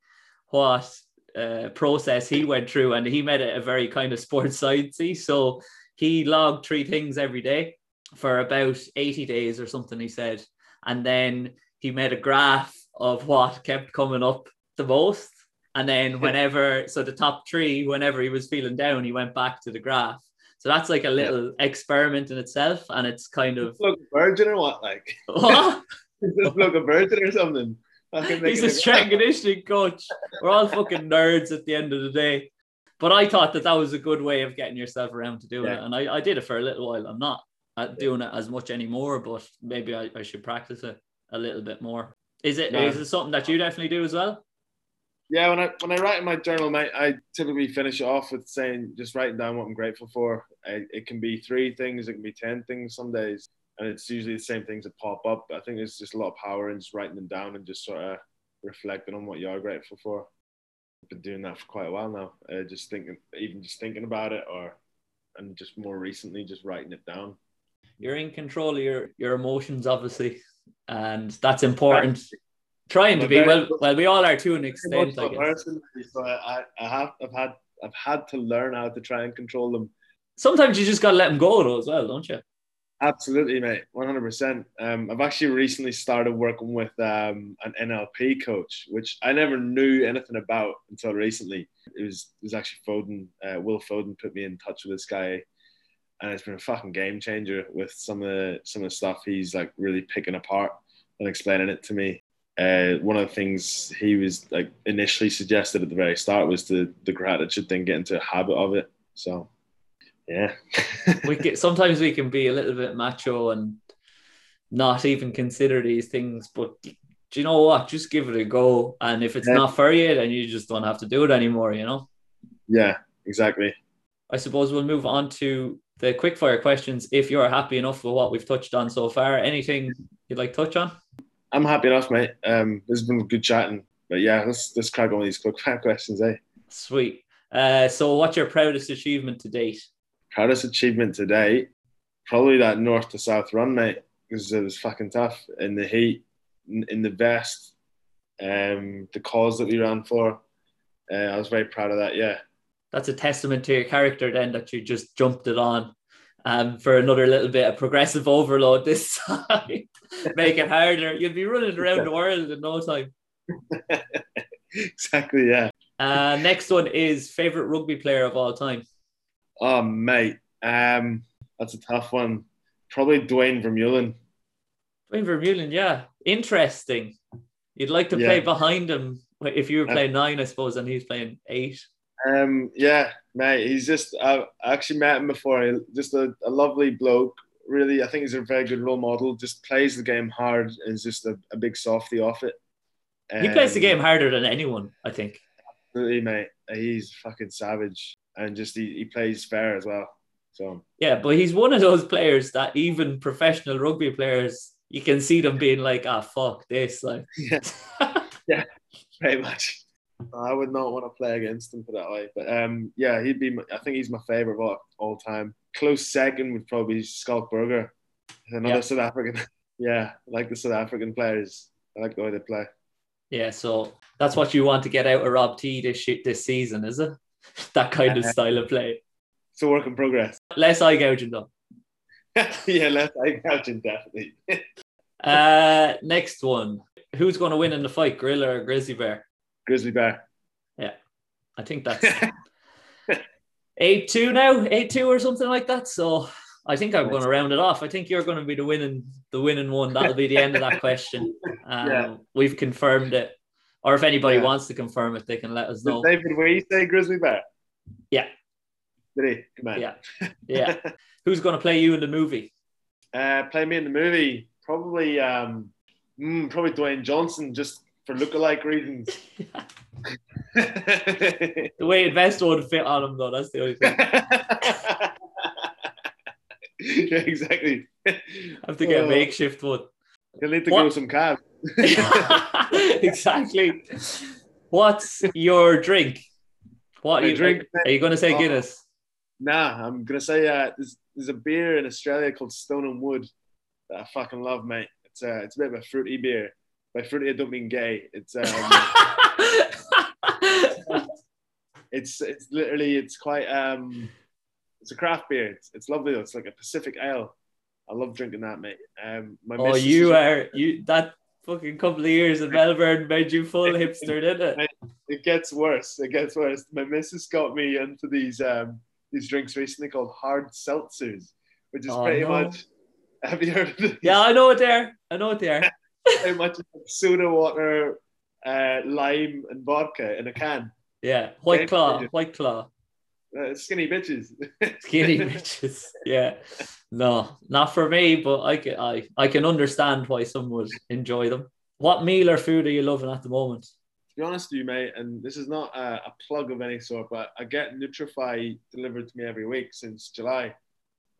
what uh, process he went through, and he made it a very kind of sports sciencey. So he logged three things every day for about eighty days or something, he said. And then he made a graph of what kept coming up the most. And then whenever, so the top three, whenever he was feeling down, he went back to the graph. So that's like a little yeah. experiment in itself. And it's kind of... Is this bloke a virgin or what? Like, what? Is this bloke a virgin or something? He's a strength and conditioning coach. We're all fucking nerds at the end of the day. But I thought that that was a good way of getting yourself around to doing yeah. it. And I, I did it for a little while. I'm not doing it as much anymore, but maybe I, I should practice it a little bit more. Is it, yeah. is it something that you definitely do as well? Yeah, when I when I write in my journal, mate, I typically finish it off with saying, just writing down what I'm grateful for. I, it can be three things, it can be ten things some days. And it's usually the same things that pop up. I think there's just a lot of power in just writing them down and just sort of reflecting on what you are grateful for. I've been doing that for quite a while now. Uh, just thinking, even just thinking about it, or and just more recently, just writing it down. You're in control of your, your emotions, obviously, and that's important. Right. Trying to be well, well, we all are to an extent. I guess. So I, I have, I've had, I've had to learn how to try and control them. Sometimes you just gotta let them go, though, as well, don't you? Absolutely, mate, one hundred percent. I've actually recently started working with um, an N L P coach, which I never knew anything about until recently. It was, it was actually Foden, uh, Will Foden, put me in touch with this guy, and it's been a fucking game changer with some of the, some of the stuff he's like really picking apart and explaining it to me. Uh, one of the things he was like initially suggested at the very start was the, the gratitude thing, get into a habit of it. So, yeah. we get, sometimes we can be a little bit macho and not even consider these things, but do you know what? Just give it a go. And if it's yeah. not for you, then you just don't have to do it anymore, you know? Yeah, exactly. I suppose we'll move on to the quickfire questions. If you're happy enough with what we've touched on so far, anything you'd like to touch on? I'm happy enough, mate. Um, this has been good chatting. But yeah, let's, let's crack on with these quick fire questions, eh? Sweet. Uh, so what's your proudest achievement to date? Proudest achievement to date? Probably that north to south run, mate. Because it was fucking tough. In the heat, in, in the vest, um, the cause that we ran for. Uh, I was very proud of that, yeah. That's a testament to your character then, that you just jumped it on. Um, for another little bit of progressive overload this side. Make it harder. You'll be running around the world in no time. Exactly, yeah. Uh, next one is favourite rugby player of all time. Oh, mate. Um, that's a tough one. Probably Dwayne Vermeulen. Dwayne Vermeulen, yeah. Interesting. You'd like to yeah. play behind him if you were playing nine, I suppose, and he's playing eight. Um, yeah, mate, he's just, I actually met him before, just a, a lovely bloke, really. I think he's a very good role model, just plays the game hard and is just a, a big softy off it. Um, he plays the game harder than anyone, I think. Absolutely, mate. He's fucking savage and just he, he plays fair as well. So yeah, but he's one of those players that even professional rugby players, you can see them being like, ah, oh, fuck this. Like, yeah. yeah, pretty much. I would not want to play against him, for that way. But um, yeah, he'd be. My, I think he's my favourite of all, all time. Close second would probably be Scott Burger, another yeah. South African. yeah, I like the South African players. I like the way they play. Yeah, so that's what you want to get out of Rob T this this season, is it? That kind of style of play. It's a work in progress. Less eye gouging though. yeah, less eye gouging definitely. uh, next one. Who's going to win in the fight, Gorilla or Grizzly Bear? Grizzly Bear. Yeah, I think that's eight two now, eight two or something like that. So I think I'm going to round it off. I think you're going to be the winning, the winning one. That'll be the end of that question. Um, yeah. We've confirmed it. Or if anybody yeah. wants to confirm it, they can let us know. Did David Wee say Grizzly Bear? Yeah. Did he? Come on. Yeah. Yeah. Who's going to play you in the movie? Uh, play me in the movie? Probably, um, mm, probably Dwayne Johnson. Just. For lookalike reasons. The way Invest would fit on him, though, that's the only thing. Yeah, exactly. I have to get oh. a makeshift one. You'll need to what? grow some calves. Exactly. What's your drink? What My are you drink? Are you going to say oh. Guinness? Nah, I'm going to say uh, there's, there's a beer in Australia called Stone and Wood that I fucking love, mate. It's, uh, it's a bit of a fruity beer. By fruity, I don't mean gay. It's um, it's it's literally it's quite um, it's a craft beer. It's, it's lovely though. It's like a Pacific ale. I love drinking that, mate. Um, my oh, you are you that fucking couple of years in Melbourne made you full hipster, didn't it? It gets worse. It gets worse. My missus got me into these um these drinks recently called hard seltzers, which is oh, pretty no. much. Have you heard of this? Yeah, I know it. There, I know it. There. How much soda water, uh, lime and vodka in a can. Yeah, White Claw, White Claw. Uh, skinny bitches. Skinny bitches, yeah. No, not for me, but I can, I, I can understand why some would enjoy them. What meal or food are you loving at the moment? To be honest with you, mate, and this is not a, a plug of any sort, but I get Nutrify delivered to me every week since July.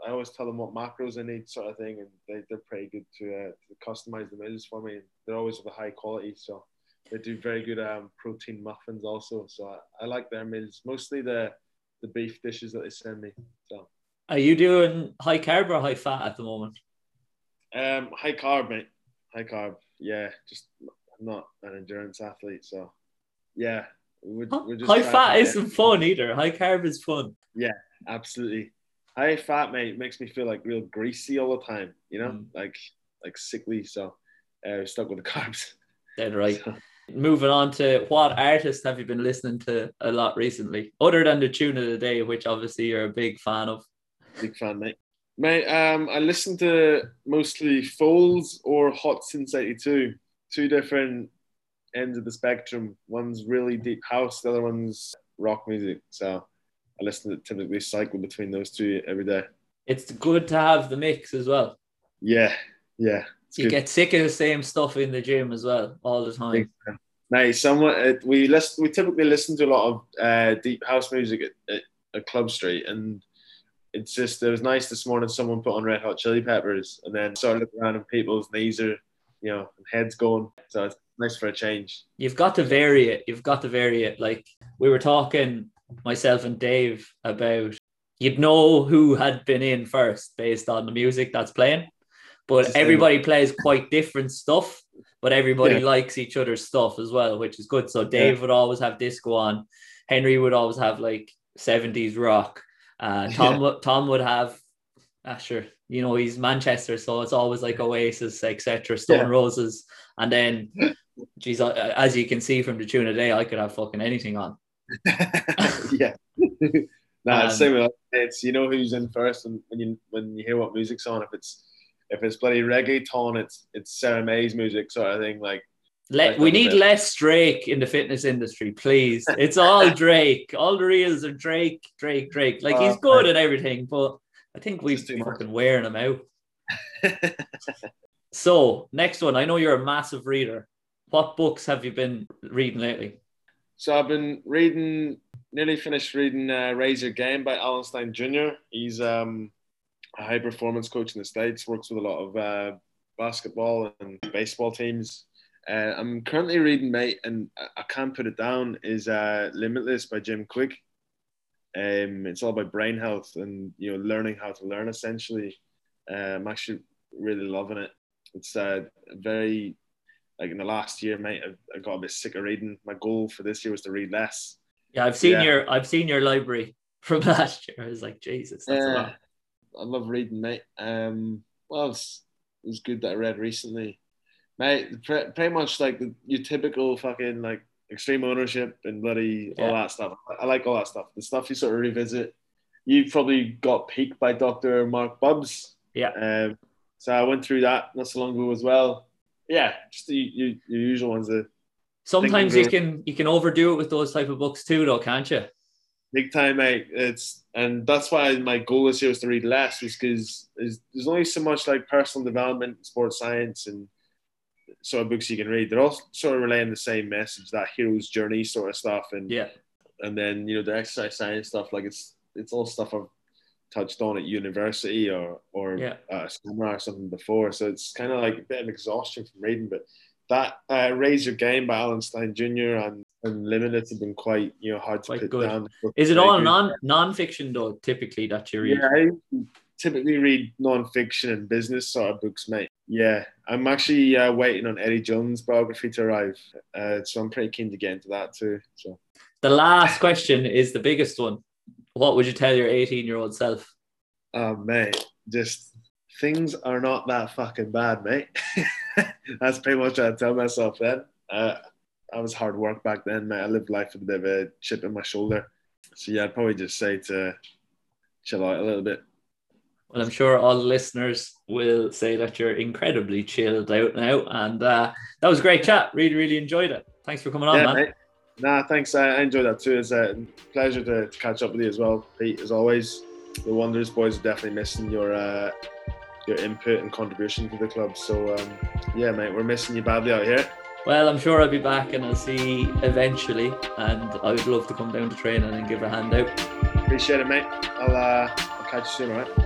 I always tell them what macros I need, sort of thing, and they, they're pretty good to, uh, to customise the meals for me. They're always of a high quality, so they do very good um, protein muffins also, so I, I like their meals, mostly the the beef dishes that they send me. So, are you doing high carb or high fat at the moment? Um, high carb, mate. High carb, yeah. Just I'm not an endurance athlete, so yeah. We're, we're just high fat isn't fun either. High carb is fun. Yeah, absolutely. High fat, mate, makes me feel like real greasy all the time, you know, mm. like like sickly. So uh, stuck with the carbs. Then right. So. Moving on to what artists have you been listening to a lot recently, other than the tune of the day, which obviously you're a big fan of? Big fan, mate. Mate, um, I listen to mostly Foles or Hot Since eighty-two. Two different ends of the spectrum. One's really deep house, the other one's rock music. So I listen to typically cycle between those two every day. It's good to have the mix as well. Yeah, yeah. You good. Get sick of the same stuff in the gym as well all the time. Now, someone uh, we listen, we typically listen to a lot of uh, deep house music at, at, at Club Street, and it's just it was nice this morning. Someone put on Red Hot Chili Peppers, and then started looking around and people's knees are, you know, heads going. So it's nice for a change. You've got to vary it. You've got to vary it. Like we were talking, myself and Dave, about you'd know who had been in first based on the music that's playing. But everybody plays quite different stuff, but everybody yeah. likes each other's stuff as well, which is good. So Dave yeah. would always have disco on. Henry would always have like seventies rock. Uh, Tom, yeah. Tom would have, ah, sure, you know, he's Manchester, so it's always like Oasis, et cetera, Stone yeah. Roses. And then, geez, as you can see from the tune of the day, I could have fucking anything on. yeah. Nah, um, same with it's, you know who's in first and when you, when you hear what music's on, if it's, If it's bloody reggaeton, it's it's Sarah May's music sort of thing. Like, Let, like we need bit. less Drake in the fitness industry, please. It's all Drake. All the reels are Drake, Drake, Drake. Like oh, he's good man. at everything, but I think we've been fucking wearing him out. So next one, I know you're a massive reader. What books have you been reading lately? So I've been reading, nearly finished reading uh, Raise Your Game by Alan Stein Junior He's um. a high-performance coach in the States, works with a lot of uh, basketball and baseball teams. Uh, I'm currently reading, mate, and I can't put it down, is uh, Limitless by Jim Quick. Um, it's all about brain health and, you know, learning how to learn, essentially. Uh, I'm actually really loving it. It's uh, very, like in the last year, mate, I, I got a bit sick of reading. My goal for this year was to read less. Yeah, I've seen yeah. your I've seen your library from last year. I was like, Jesus, that's yeah. a lot. I love reading, mate. Um, well, it was, it was good that I read recently, mate. Pre- pretty much like the, your typical fucking like extreme ownership and bloody yeah. all that stuff. I like all that stuff. The stuff you sort of revisit. You probably got peaked by Doctor Mark Bubbs. Yeah. Um, so I went through that not so long ago as well. Yeah, just the, your, your usual ones. That Sometimes you can you can overdo it with those type of books too, though, can't you? Big time, mate. It's and that's why my goal this year was to read less, is because there's only so much like personal development, sports science, and sort of books you can read. They're all sort of relaying the same message, that hero's journey sort of stuff, and yeah, and then you know the exercise science stuff. Like it's it's all stuff I've touched on at university or or yeah. uh, seminar or something before. So it's kind of like a bit of exhaustion from reading. But that uh, Raise Your Game by Alan Stein Junior and And Limited have been quite, you know, hard to quite put good. down. Is it all non non-fiction though, typically, that you read? Yeah, I typically read non-fiction and business sort of books, mate. Yeah, I'm actually uh, waiting on Eddie Jones' biography to arrive, uh, so I'm pretty keen to get into that too. So, the last question is the biggest one. What would you tell your eighteen-year-old self? Oh, mate, just things are not that fucking bad, mate. That's pretty much what I tell myself then. Uh, I was hard work back then, mate. I lived life with a bit of a chip in my shoulder. So, yeah, I'd probably just say to chill out a little bit. Well, I'm sure all the listeners will say that you're incredibly chilled out now. And uh, that was a great chat. Really, really enjoyed it. Thanks for coming on, yeah, man. Mate. Nah, thanks. I enjoyed that too. It's a pleasure to, to catch up with you as well, Pete. As always, the Wanderers boys are definitely missing your uh, your input and contribution to the club. So, um, yeah, mate, we're missing you badly out here. Well, I'm sure I'll be back and I'll see you eventually. And I would love to come down to training and give a hand out. Appreciate it, mate. I'll, uh, I'll catch you soon, all right?